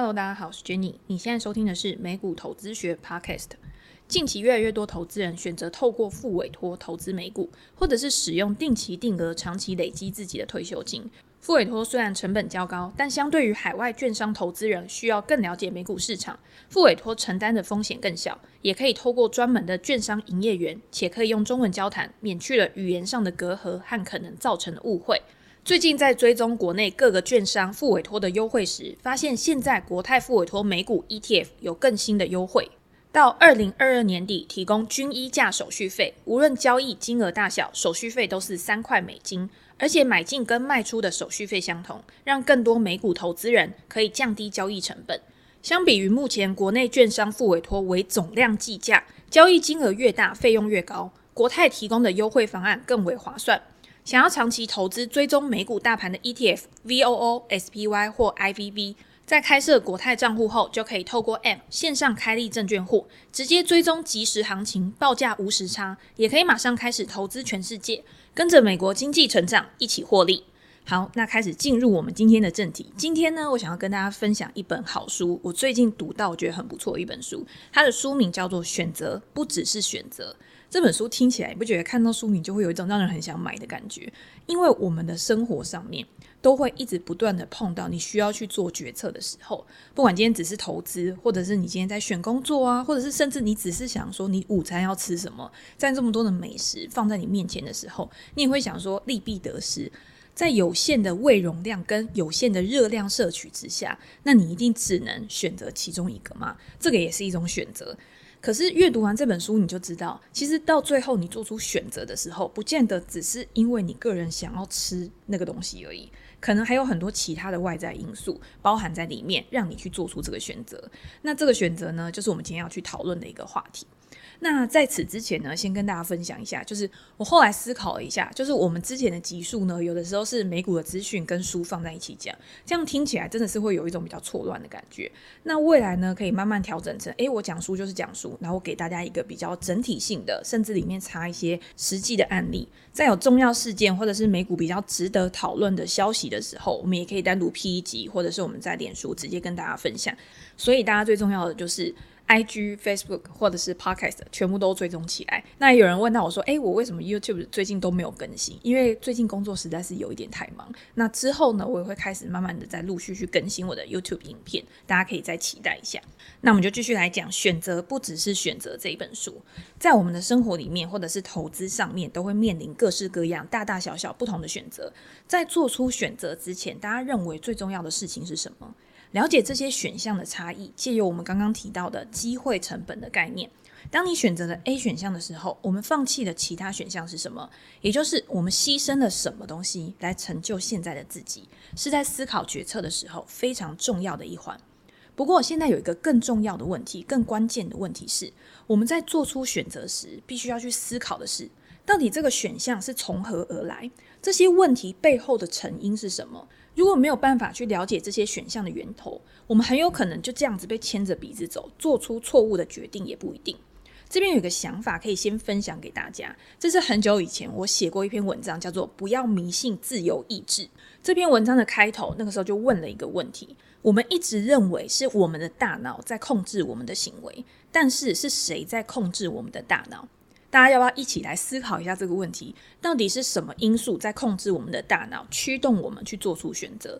Hello， 大家好，我是 Jenny。你现在收听的是美股投资学 Podcast。近期越来越多投资人选择透过副委托投资美股，或者是使用定期定额长期累积自己的退休金。副委托虽然成本较高，但相对于海外券商投资人需要更了解美股市场，副委托承担的风险更小，也可以透过专门的券商营业员，且可以用中文交谈，免去了语言上的隔阂和可能造成的误会。最近在追踪国内各个券商副委托的优惠时，发现现在国泰副委托美股 ETF 有更新的优惠，到2022年底提供均一价手续费，无论交易金额大小，手续费都是$3，而且买进跟卖出的手续费相同，让更多美股投资人可以降低交易成本。相比于目前国内券商副委托为总量计价，交易金额越大费用越高，国泰提供的优惠方案更为划算。想要长期投资追踪美股大盘的 ETF、VOO、SPY 或 IVV， 在开设国泰账户后，就可以透过 App 线上开立证券户，直接追踪即时行情，报价无时差，也可以马上开始投资全世界，跟着美国经济成长一起获利。好，那开始进入我们今天的正题。今天呢，我想要跟大家分享一本好书，我最近读到我觉得很不错的一本书，它的书名叫做《选择不只是选择》。这本书听起来，你不觉得看到书名就会有一种让人很想买的感觉？因为我们的生活上面都会一直不断的碰到你需要去做决策的时候，不管今天只是投资，或者是你今天在选工作啊，或者是甚至你只是想说你午餐要吃什么，在这么多的美食放在你面前的时候，你也会想说利弊得失。在有限的胃容量跟有限的热量摄取之下，那你一定只能选择其中一个嘛，这个也是一种选择。可是阅读完这本书，你就知道，其实到最后你做出选择的时候，不见得只是因为你个人想要吃那个东西而已，可能还有很多其他的外在因素包含在里面，让你去做出这个选择。那这个选择呢，就是我们今天要去讨论的一个话题。那在此之前呢，先跟大家分享一下，就是我后来思考了一下，就是我们之前的集数呢，有的时候是美股的资讯跟书放在一起讲，这样听起来真的是会有一种比较错乱的感觉。那未来呢，可以慢慢调整成，我讲书就是讲书，然后给大家一个比较整体性的，甚至里面插一些实际的案例，在有重要事件或者是美股比较值得讨论的消息的时候，我们也可以单独 P 一集，或者是我们在脸书直接跟大家分享。所以大家最重要的就是IG、Facebook 或者是 Podcast 全部都追踪起来。那有人问到我说，我为什么 YouTube 最近都没有更新？因为最近工作实在是有一点太忙。那之后呢，我也会开始慢慢的再陆续去更新我的 YouTube 影片，大家可以再期待一下。那我们就继续来讲《选择不只是选择》这一本书。在我们的生活里面或者是投资上面，都会面临各式各样大大小小不同的选择。在做出选择之前，大家认为最重要的事情是什么？了解这些选项的差异，借由我们刚刚提到的机会成本的概念。当你选择了 A 选项的时候，我们放弃的其他选项是什么？也就是我们牺牲了什么东西来成就现在的自己，是在思考决策的时候非常重要的一环。不过现在有一个更重要的问题，更关键的问题是，我们在做出选择时必须要去思考的是，到底这个选项是从何而来？这些问题背后的成因是什么？如果没有办法去了解这些选项的源头，我们很有可能就这样子被牵着鼻子走，做出错误的决定也不一定。这边有一个想法可以先分享给大家，这是很久以前我写过一篇文章，叫做《不要迷信自由意志》。这篇文章的开头，那个时候就问了一个问题，我们一直认为是我们的大脑在控制我们的行为，但是是谁在控制我们的大脑？大家要不要一起来思考一下这个问题，到底是什么因素在控制我们的大脑，驱动我们去做出选择？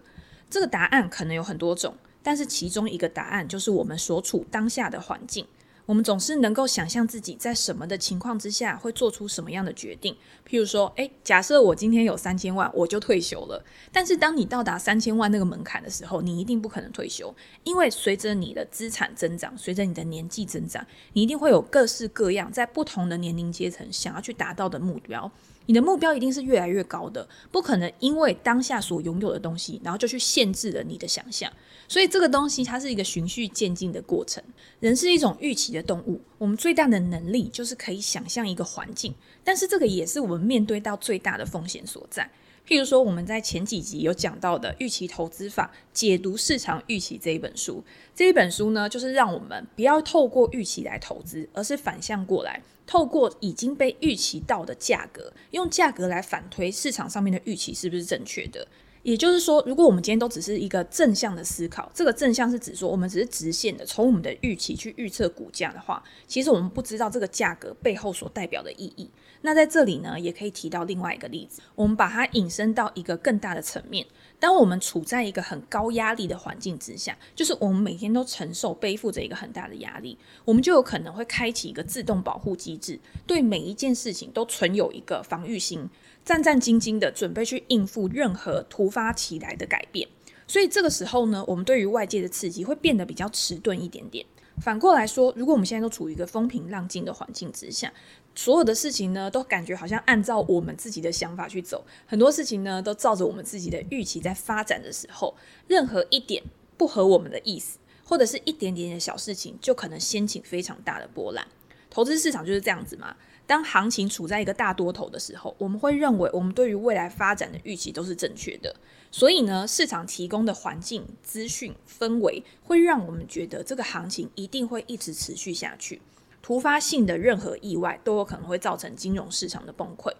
这个答案可能有很多种，但是其中一个答案就是我们所处当下的环境。我们总是能够想象自己在什么的情况之下会做出什么样的决定。譬如说，假设我今天有3000万，我就退休了。但是当你到达3000万那个门槛的时候，你一定不可能退休，因为随着你的资产增长，随着你的年纪增长，你一定会有各式各样在不同的年龄阶层想要去达到的目标。你的目标一定是越来越高的，不可能因为当下所拥有的东西，然后就去限制了你的想象。所以这个东西它是一个循序渐进的过程。人是一种预期的动物，我们最大的能力就是可以想象一个环境，但是这个也是我们面对到最大的风险所在。譬如说，我们在前几集有讲到的《预期投资法：解读市场预期》这一本书，这一本书呢，就是让我们不要透过预期来投资，而是反向过来，透过已经被预期到的价格，用价格来反推市场上面的预期是不是正确的。也就是说，如果我们今天都只是一个正向的思考，这个正向是指说我们只是直线的从我们的预期去预测股价的话，其实我们不知道这个价格背后所代表的意义。那在这里呢，也可以提到另外一个例子，我们把它引申到一个更大的层面。当我们处在一个很高压力的环境之下，就是我们每天都承受背负着一个很大的压力，我们就有可能会开启一个自动保护机制，对每一件事情都存有一个防御心，战战兢兢的准备去应付任何突发起来的改变。所以这个时候呢，我们对于外界的刺激会变得比较迟钝一点点。反过来说，如果我们现在都处于一个风平浪静的环境之下，所有的事情呢都感觉好像按照我们自己的想法去走，很多事情呢都照着我们自己的预期在发展的时候，任何一点不合我们的意思，或者是一点点的小事情，就可能掀起非常大的波澜。投资市场就是这样子嘛，当行情处在一个大多头的时候，我们会认为我们对于未来发展的预期都是正确的，所以呢，市场提供的环境、资讯、氛围会让我们觉得这个行情一定会一直持续下去。突发性的任何意外都有可能会造成金融市场的崩溃。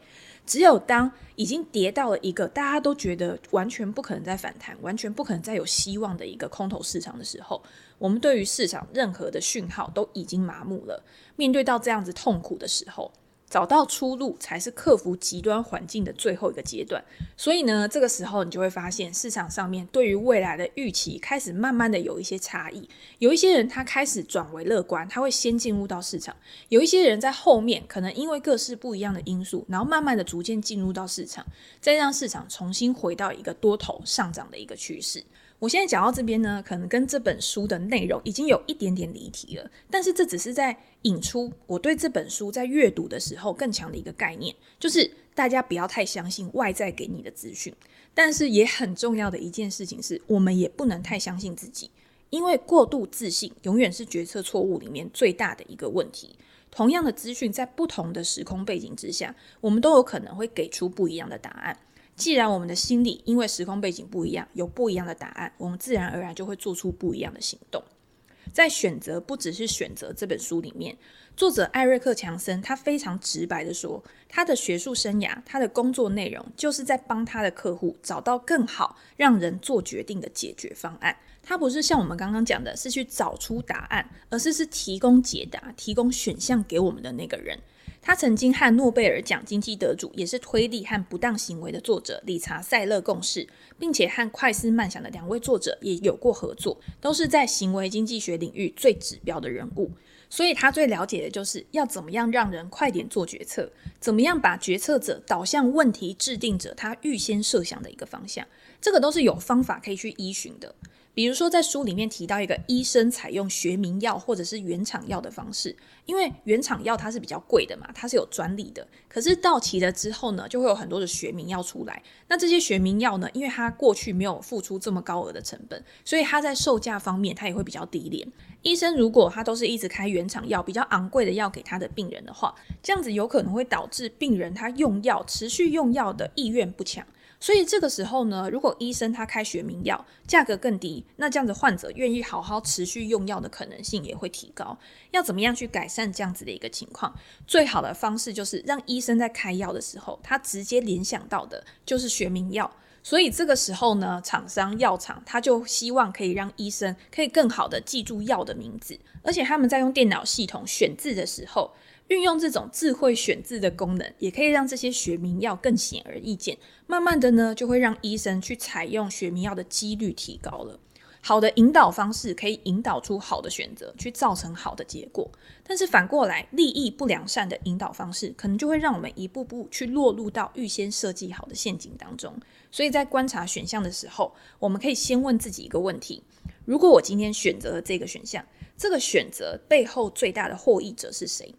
只有当已经跌到了一个大家都觉得完全不可能再反弹，完全不可能再有希望的一个空头市场的时候，我们对于市场任何的讯号都已经麻木了。面对到这样子痛苦的时候，找到出路才是克服极端环境的最后一个阶段。所以呢，这个时候你就会发现市场上面对于未来的预期开始慢慢的有一些差异，有一些人他开始转为乐观，他会先进入到市场，有一些人在后面可能因为各式不一样的因素，然后慢慢的逐渐进入到市场，再让市场重新回到一个多头上涨的一个趋势。我现在讲到这边呢，可能跟这本书的内容已经有一点点离题了，但是这只是在引出我对这本书在阅读的时候更强的一个概念，就是大家不要太相信外在给你的资讯，但是也很重要的一件事情是，我们也不能太相信自己，因为过度自信永远是决策错误里面最大的一个问题。同样的资讯在不同的时空背景之下，我们都有可能会给出不一样的答案。既然我们的心理因为时空背景不一样，有不一样的答案，我们自然而然就会做出不一样的行动。在选择不只是选择这本书里面，作者艾瑞克·强森他非常直白的说，他的学术生涯，他的工作内容就是在帮他的客户找到更好让人做决定的解决方案。他不是像我们刚刚讲的是去找出答案，而是提供解答，提供选项给我们的那个人。他曾经和诺贝尔奖经济得主，也是推力和不当行为的作者理查·塞勒共事，并且和快思慢想的两位作者也有过合作，都是在行为经济学领域最指标的人物。所以他最了解的就是要怎么样让人快点做决策，怎么样把决策者导向问题制定者他预先设想的一个方向，这个都是有方法可以去依循的。比如说在书里面提到一个医生采用学名药或者是原厂药的方式，因为原厂药它是比较贵的嘛，它是有专利的，可是到期了之后呢，就会有很多的学名药出来。那这些学名药呢，因为它过去没有付出这么高额的成本，所以它在售价方面它也会比较低廉。医生如果他都是一直开原厂药，比较昂贵的药给他的病人的话，这样子有可能会导致病人他用药持续用药的意愿不强。所以这个时候呢，如果医生他开学名药，价格更低，那这样子患者愿意好好持续用药的可能性也会提高。要怎么样去改善这样子的一个情况？最好的方式就是让医生在开药的时候，他直接联想到的就是学名药。所以这个时候呢，厂商药厂他就希望可以让医生可以更好的记住药的名字，而且他们在用电脑系统选字的时候，运用这种智慧选字的功能，也可以让这些学名药更显而易见。慢慢的呢，就会让医生去采用学名药的几率提高了。好的引导方式可以引导出好的选择，去造成好的结果。但是反过来，利益不良善的引导方式，可能就会让我们一步步去落入到预先设计好的陷阱当中。所以在观察选项的时候，我们可以先问自己一个问题：如果我今天选择了这个选项，这个选择背后最大的获益者是谁？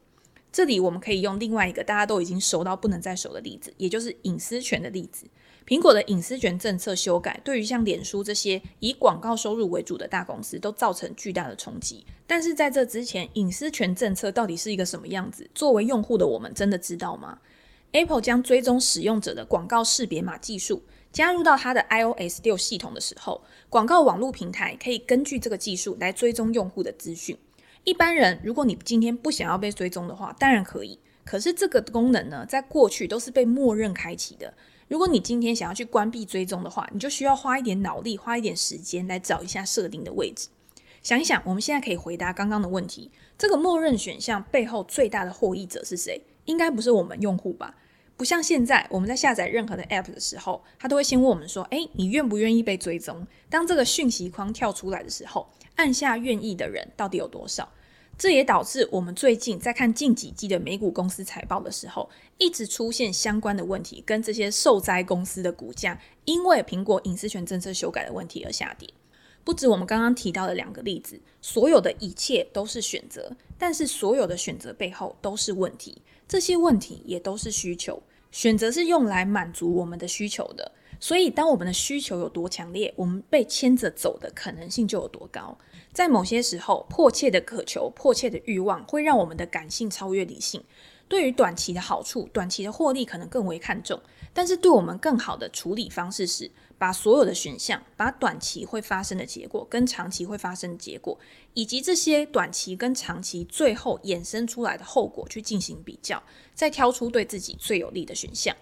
这里我们可以用另外一个大家都已经熟到不能再熟的例子，也就是隐私权的例子。苹果的隐私权政策修改，对于像脸书这些以广告收入为主的大公司都造成巨大的冲击。但是在这之前，隐私权政策到底是一个什么样子？作为用户的我们真的知道吗？ Apple 将追踪使用者的广告识别码技术加入到它的 iOS 6系统的时候，广告网络平台可以根据这个技术来追踪用户的资讯。一般人如果你今天不想要被追踪的话，当然可以，可是这个功能呢，在过去都是被默认开启的。如果你今天想要去关闭追踪的话，你就需要花一点脑力，花一点时间来找一下设定的位置。想一想，我们现在可以回答刚刚的问题，这个默认选项背后最大的获益者是谁？应该不是我们用户吧？不像现在我们在下载任何的 app 的时候，它都会先问我们说，诶，你愿不愿意被追踪？当这个讯息框跳出来的时候，按下愿意的人到底有多少？这也导致我们最近在看近几季的美股公司财报的时候，一直出现相关的问题，跟这些受灾公司的股价因为苹果隐私权政策修改的问题而下跌。不止我们刚刚提到的两个例子，所有的一切都是选择，但是所有的选择背后都是问题，这些问题也都是需求。选择是用来满足我们的需求的，所以当我们的需求有多强烈，我们被牵着走的可能性就有多高。在某些时候，迫切的渴求，迫切的欲望会让我们的感性超越理性，对于短期的好处，短期的获利可能更为看重，但是对我们更好的处理方式是把所有的选项，把短期会发生的结果跟长期会发生的结果，以及这些短期跟长期最后衍生出来的后果去进行比较，再挑出对自己最有利的选项。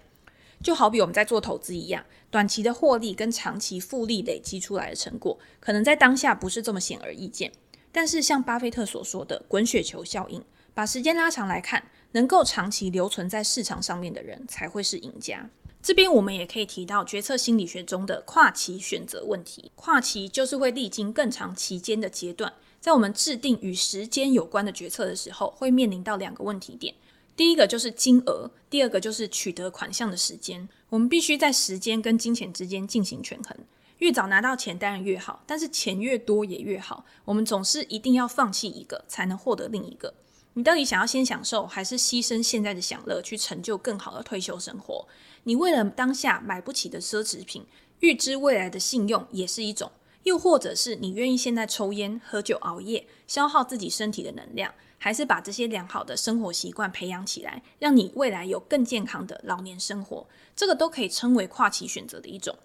就好比我们在做投资一样，短期的获利跟长期复利累积出来的成果，可能在当下不是这么显而易见，但是像巴菲特所说的滚雪球效应，把时间拉长来看，能够长期留存在市场上面的人才会是赢家。这边我们也可以提到决策心理学中的跨期选择问题，跨期就是会历经更长期间的阶段，在我们制定与时间有关的决策的时候，会面临到两个问题点，第一个就是金额，第二个就是取得款项的时间。我们必须在时间跟金钱之间进行权衡，越早拿到钱当然越好，但是钱越多也越好，我们总是一定要放弃一个才能获得另一个。你到底想要先享受，还是牺牲现在的享乐去成就更好的退休生活？你为了当下买不起的奢侈品，预支未来的信用也是一种，又或者是你愿意现在抽烟、喝酒、熬夜，消耗自己身体的能量，还是把这些良好的生活习惯培养起来，让你未来有更健康的老年生活？这个都可以称为跨期选择的一种。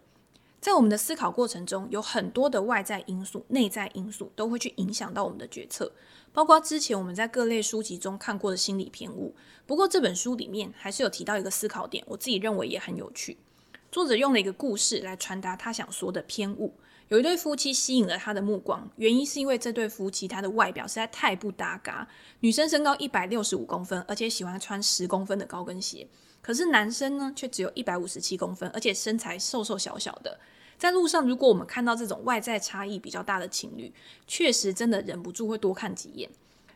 在我们的思考过程中，有很多的外在因素、内在因素都会去影响到我们的决策，包括之前我们在各类书籍中看过的心理偏误。不过这本书里面还是有提到一个思考点，我自己认为也很有趣。作者用了一个故事来传达他想说的偏误。有一对夫妻吸引了他的目光，原因是因为这对夫妻他的外表实在太不搭嘎，女生身高165公分，而且喜欢穿10公分的高跟鞋，可是男生呢却只有157公分，而且身材瘦瘦小小的。在路上如果我们看到这种外在差异比较大的情侣，确实真的忍不住会多看几眼。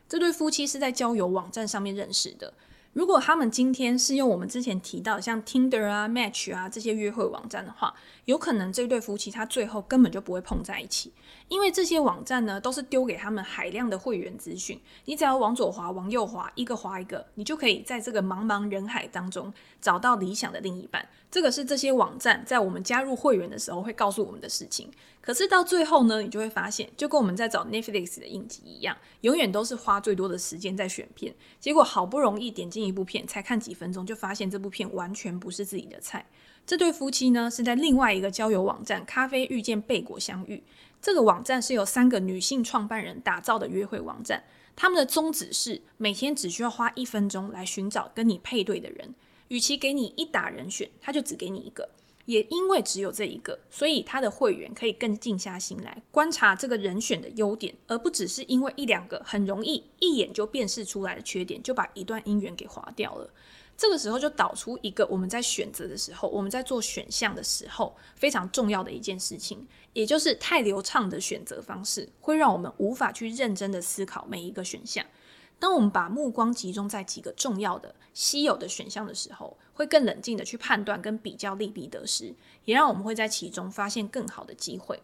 这对夫妻是在交友网站上面认识的，如果他们今天是用我们之前提到的像 Tinder 啊、Match 啊这些约会网站的话，有可能这对夫妻他最后根本就不会碰在一起，因为这些网站呢都是丢给他们海量的会员资讯，你只要往左滑、往右滑，一个滑一个，你就可以在这个茫茫人海当中找到理想的另一半。这个是这些网站在我们加入会员的时候会告诉我们的事情，可是到最后呢，你就会发现，就跟我们在找 Netflix 的影集一样，永远都是花最多的时间在选片，结果好不容易点进一部片，才看几分钟就发现这部片完全不是自己的菜。这对夫妻呢，是在另外一个交友网站咖啡遇见贝果相遇，这个网站是由3个女性创办人打造的约会网站，他们的宗旨是每天只需要花1分钟来寻找跟你配对的人，与其给你1打人选，他就只给你一个。也因为只有这一个，所以他的会员可以更静下心来观察这个人选的优点，而不只是因为1-2个很容易一眼就辨识出来的缺点，就把一段姻缘给划掉了。这个时候就导出一个我们在选择的时候，我们在做选项的时候非常重要的一件事情，也就是太流畅的选择方式会让我们无法去认真的思考每一个选项。当我们把目光集中在几个重要的稀有的选项的时候，会更冷静的去判断跟比较利弊得失，也让我们会在其中发现更好的机会。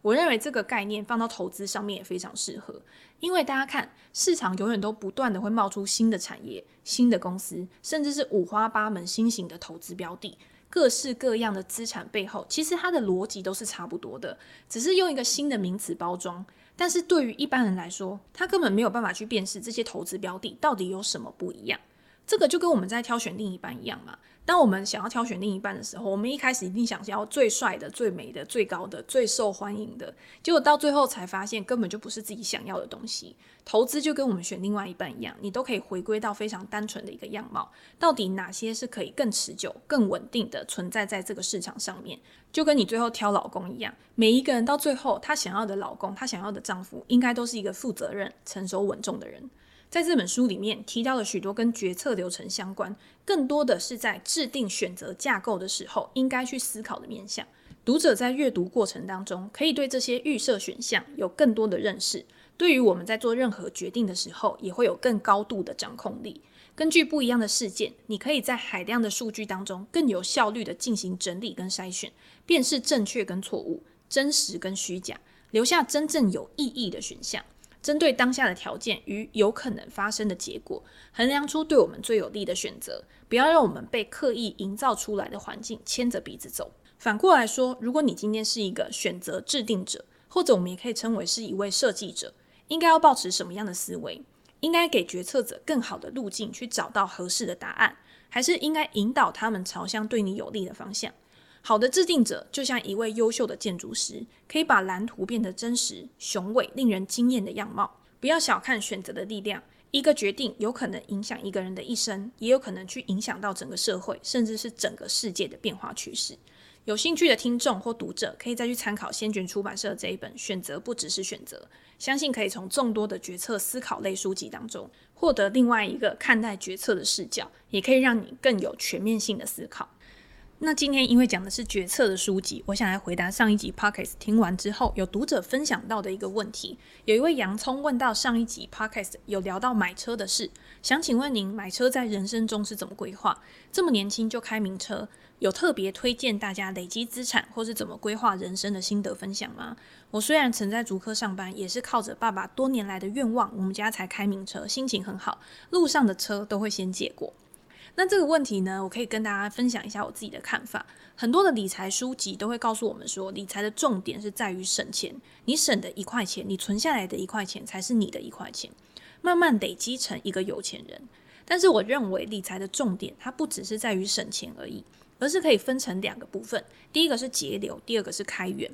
我认为这个概念放到投资上面也非常适合，因为大家看，市场永远都不断的会冒出新的产业、新的公司，甚至是5花8门新型的投资标的，各式各样的资产背后其实它的逻辑都是差不多的，只是用一个新的名词包装。但是对于一般人来说，他根本没有办法去辨识这些投资标的到底有什么不一样。这个就跟我们在挑选另一半一样嘛。当我们想要挑选另一半的时候，我们一开始一定想要最帅的、最美的、最高的、最受欢迎的，结果到最后才发现根本就不是自己想要的东西。投资就跟我们选另外一半一样，你都可以回归到非常单纯的一个样貌，到底哪些是可以更持久、更稳定的存在在这个市场上面。就跟你最后挑老公一样，每一个人到最后他想要的老公、他想要的丈夫应该都是一个负责任、成熟稳重的人。在这本书里面提到了许多跟决策流程相关，更多的是在制定选择架构的时候应该去思考的面向。读者在阅读过程当中可以对这些预设选项有更多的认识，对于我们在做任何决定的时候也会有更高度的掌控力。根据不一样的事件，你可以在海量的数据当中更有效率的进行整理跟筛选，辨识正确跟错误、真实跟虚假，留下真正有意义的选项，针对当下的条件与有可能发生的结果，衡量出对我们最有利的选择，不要让我们被刻意营造出来的环境牵着鼻子走。反过来说，如果你今天是一个选择制定者，或者我们也可以称为是一位设计者，应该要保持什么样的思维？应该给决策者更好的路径去找到合适的答案，还是应该引导他们朝向对你有利的方向？好的制定者就像一位优秀的建筑师，可以把蓝图变得真实、雄伟、令人惊艳的样貌。不要小看选择的力量，一个决定有可能影响一个人的一生，也有可能去影响到整个社会，甚至是整个世界的变化趋势。有兴趣的听众或读者可以再去参考先觉出版社这一本《选择不只是选择》，相信可以从众多的决策思考类书籍当中获得另外一个看待决策的视角，也可以让你更有全面性的思考。那今天因为讲的是决策的书籍，我想来回答上一集 Podcast 听完之后有读者分享到的一个问题。有一位洋葱问到上一集 Podcast 有聊到买车的事，想请问您买车在人生中是怎么规划？这么年轻就开名车，有特别推荐大家累积资产或是怎么规划人生的心得分享吗？我虽然曾在竹科上班，也是靠着爸爸多年来的愿望，我们家才开名车，心情很好，路上的车都会先借过。那这个问题呢，我可以跟大家分享一下我自己的看法。很多的理财书籍都会告诉我们说，理财的重点是在于省钱，你省的1块钱，你存下来的1块钱才是你的1块钱，慢慢累积成一个有钱人。但是我认为理财的重点它不只是在于省钱而已，而是可以分成2个部分，第一个是节流，第二个是开源。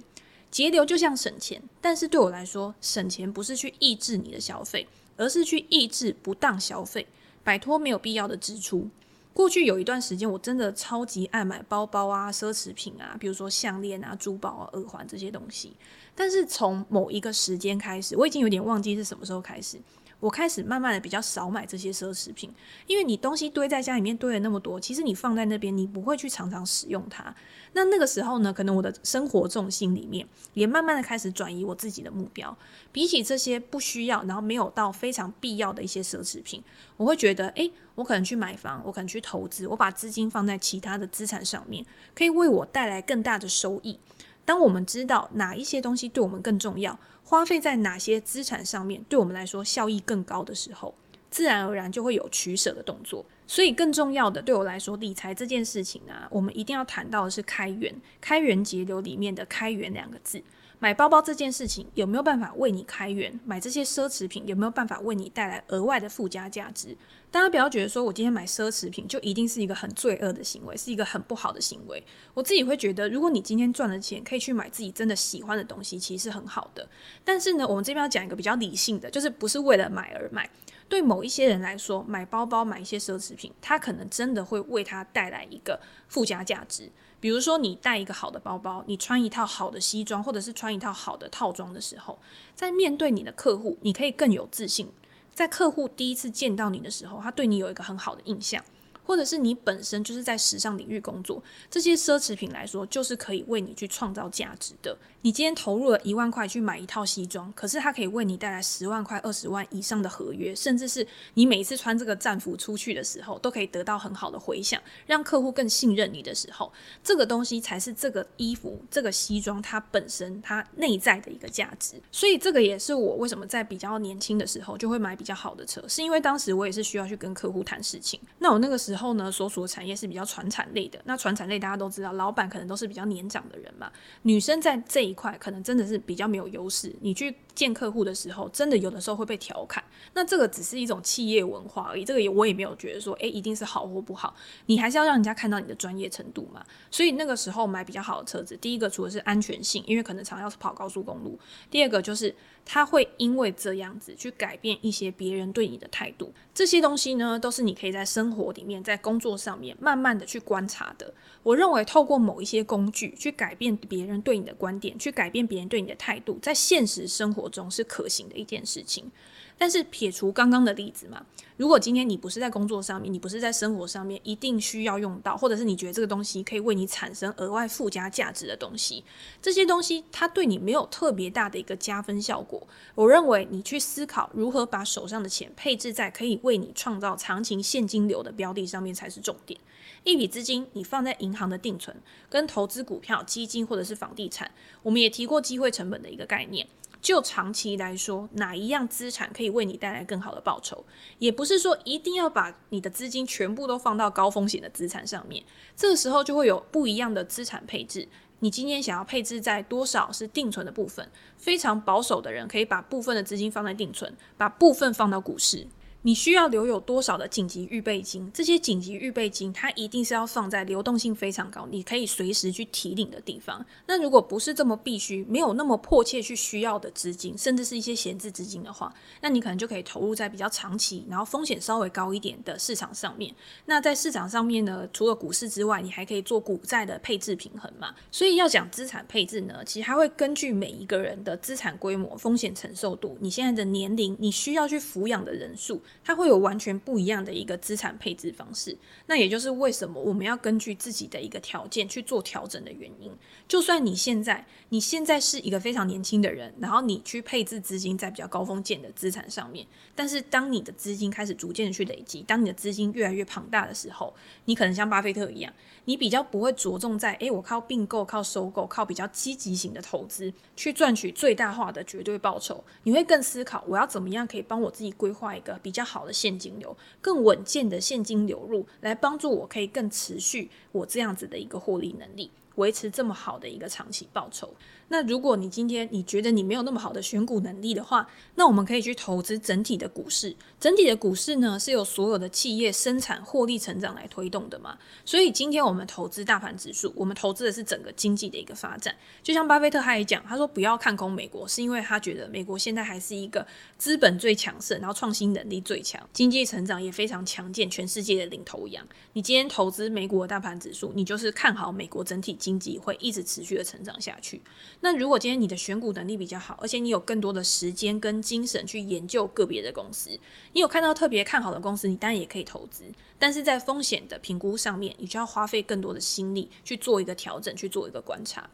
节流就像省钱，但是对我来说，省钱不是去抑制你的消费，而是去抑制不当消费，摆脱没有必要的支出。过去有一段时间我真的超级爱买包包啊、奢侈品啊，比如说项链啊、珠宝啊、耳环这些东西。但是从某一个时间开始，我已经有点忘记是什么时候开始，我开始慢慢的比较少买这些奢侈品。因为你东西堆在家里面堆了那么多，其实你放在那边你不会去常常使用它。那个时候呢，可能我的生活重心里面也慢慢的开始转移我自己的目标，比起这些不需要然后没有到非常必要的一些奢侈品，我会觉得我可能去买房，我可能去投资，我把资金放在其他的资产上面，可以为我带来更大的收益。当我们知道哪一些东西对我们更重要，花费在哪些资产上面对我们来说效益更高的时候，自然而然就会有取舍的动作。所以更重要的，对我来说，理财这件事情啊，我们一定要谈到的是开源。开源节流里面的开源2个字，买包包这件事情有没有办法为你开源？买这些奢侈品有没有办法为你带来额外的附加价值？大家不要觉得说我今天买奢侈品就一定是一个很罪恶的行为，是一个很不好的行为。我自己会觉得，如果你今天赚了钱可以去买自己真的喜欢的东西，其实是很好的。但是呢，我们这边要讲一个比较理性的，就是不是为了买而买。对某一些人来说，买包包、买一些奢侈品，它可能真的会为他带来一个附加价值。比如说你带一个好的包包，你穿一套好的西装，或者是穿一套好的套装的时候，在面对你的客户，你可以更有自信。在客户第一次见到你的时候，他对你有一个很好的印象。或者是你本身就是在时尚领域工作，这些奢侈品来说就是可以为你去创造价值的。你今天投入了1万块去买一套西装，可是它可以为你带来10万块、20万以上的合约，甚至是你每一次穿这个战服出去的时候，都可以得到很好的回响，让客户更信任你的时候，这个东西才是这个衣服、这个西装它本身它内在的一个价值。所以这个也是我为什么在比较年轻的时候就会买比较好的车，是因为当时我也是需要去跟客户谈事情。那我那个时候呢，所属的产业是比较传产类的。那传产类大家都知道，老板可能都是比较年长的人嘛，女生在这一块可能真的是比较没有优势。你去见客户的时候，真的有的时候会被调侃，那这个只是一种企业文化而已，这个我也没有觉得说一定是好或不好，你还是要让人家看到你的专业程度嘛。所以那个时候买比较好的车子，第一个除了是安全性，因为可能常要跑高速公路，第二个就是它会因为这样子去改变一些别人对你的态度，这些东西呢都是你可以在生活里面在工作上面慢慢的去观察的。我认为透过某一些工具去改变别人对你的观点，去改变别人对你的态度，在现实生活中是可行的一件事情。但是撇除刚刚的例子嘛，如果今天你不是在工作上面，你不是在生活上面一定需要用到，或者是你觉得这个东西可以为你产生额外附加价值的东西，这些东西它对你没有特别大的一个加分效果，我认为你去思考如何把手上的钱配置在可以为你创造长期现金流的标的上面才是重点。一笔资金你放在银行的定存跟投资股票、基金或者是房地产，我们也提过机会成本的一个概念，就长期来说哪一样资产可以为你带来更好的报酬，也不是说一定要把你的资金全部都放到高风险的资产上面，这个时候就会有不一样的资产配置，你今天想要配置在多少是定存的部分，非常保守的人可以把部分的资金放在定存，把部分放到股市，你需要留有多少的紧急预备金，这些紧急预备金它一定是要放在流动性非常高，你可以随时去提领的地方。那如果不是这么必须，没有那么迫切去需要的资金，甚至是一些闲置资金的话，那你可能就可以投入在比较长期然后风险稍微高一点的市场上面。那在市场上面呢，除了股市之外，你还可以做股债的配置平衡嘛。所以要讲资产配置呢，其实它会根据每一个人的资产规模、风险承受度、你现在的年龄、你需要去抚养的人数，它会有完全不一样的一个资产配置方式。那也就是为什么我们要根据自己的一个条件去做调整的原因。就算你现在是一个非常年轻的人，然后你去配置资金在比较高风险的资产上面，但是当你的资金开始逐渐去累积，当你的资金越来越庞大的时候，你可能像巴菲特一样，你比较不会着重在我靠并购、靠收购、靠比较积极型的投资去赚取最大化的绝对报酬，你会更思考我要怎么样可以帮我自己规划一个比较好的现金流，更稳健的现金流入，来帮助我可以更持续我这样子的一个获利能力，维持这么好的一个长期报酬。那如果你今天你觉得你没有那么好的选股能力的话，那我们可以去投资整体的股市。整体的股市呢，是由所有的企业生产获利成长来推动的嘛。所以今天我们投资大盘指数，我们投资的是整个经济的一个发展。就像巴菲特他也讲，他说不要看空美国，是因为他觉得美国现在还是一个资本最强盛，然后创新能力最强，经济成长也非常强健，全世界的领头羊。你今天投资美国的大盘指数，你就是看好美国整体经济会一直持续的成长下去。那如果今天你的选股能力比较好，而且你有更多的时间跟精神去研究个别的公司，你有看到特别看好的公司，你当然也可以投资，但是在风险的评估上面，你就要花费更多的心力去做一个调整，去做一个观察。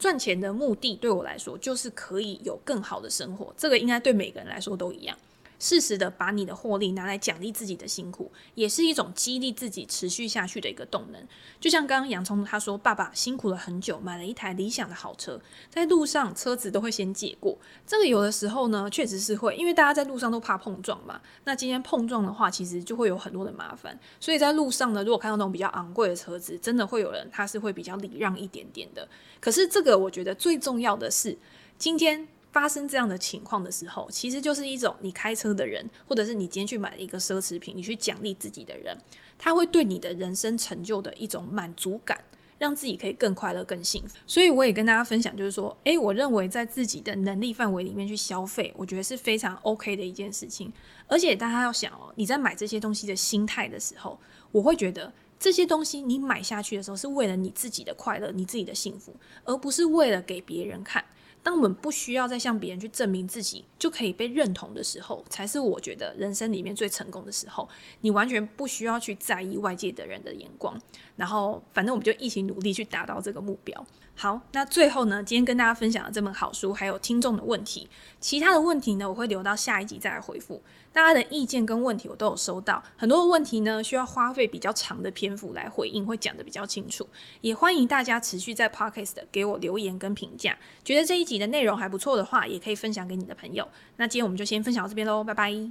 赚钱的目的对我来说就是可以有更好的生活，这个应该对每个人来说都一样。适时的把你的获利拿来奖励自己的辛苦，也是一种激励自己持续下去的一个动能。就像刚刚洋葱他说，爸爸辛苦了很久，买了一台理想的好车，在路上车子都会先借过，这个有的时候呢确实是会，因为大家在路上都怕碰撞嘛，那今天碰撞的话其实就会有很多的麻烦，所以在路上呢，如果看到那种比较昂贵的车子，真的会有人他是会比较礼让一点点的。可是这个我觉得最重要的是，今天发生这样的情况的时候，其实就是一种你开车的人，或者是你今天去买一个奢侈品，你去奖励自己的人，他会对你的人生成就的一种满足感，让自己可以更快乐更幸福。所以我也跟大家分享，就是说我认为在自己的能力范围里面去消费，我觉得是非常 OK 的一件事情。而且大家要想你在买这些东西的心态的时候，我会觉得这些东西你买下去的时候是为了你自己的快乐，你自己的幸福，而不是为了给别人看。当我们不需要再向别人去证明自己就可以被认同的时候，才是我觉得人生里面最成功的时候。你完全不需要去在意外界的人的眼光，然后反正我们就一起努力去达到这个目标。好，那最后呢，今天跟大家分享的这本好书还有听众的问题，其他的问题呢我会留到下一集再来回复。大家的意见跟问题我都有收到，很多的问题呢需要花费比较长的篇幅来回应，会讲得比较清楚。也欢迎大家持续在 Podcast 给我留言跟评价，觉得这一集的内容还不错的话，也可以分享给你的朋友。那今天我们就先分享到这边咯，拜拜。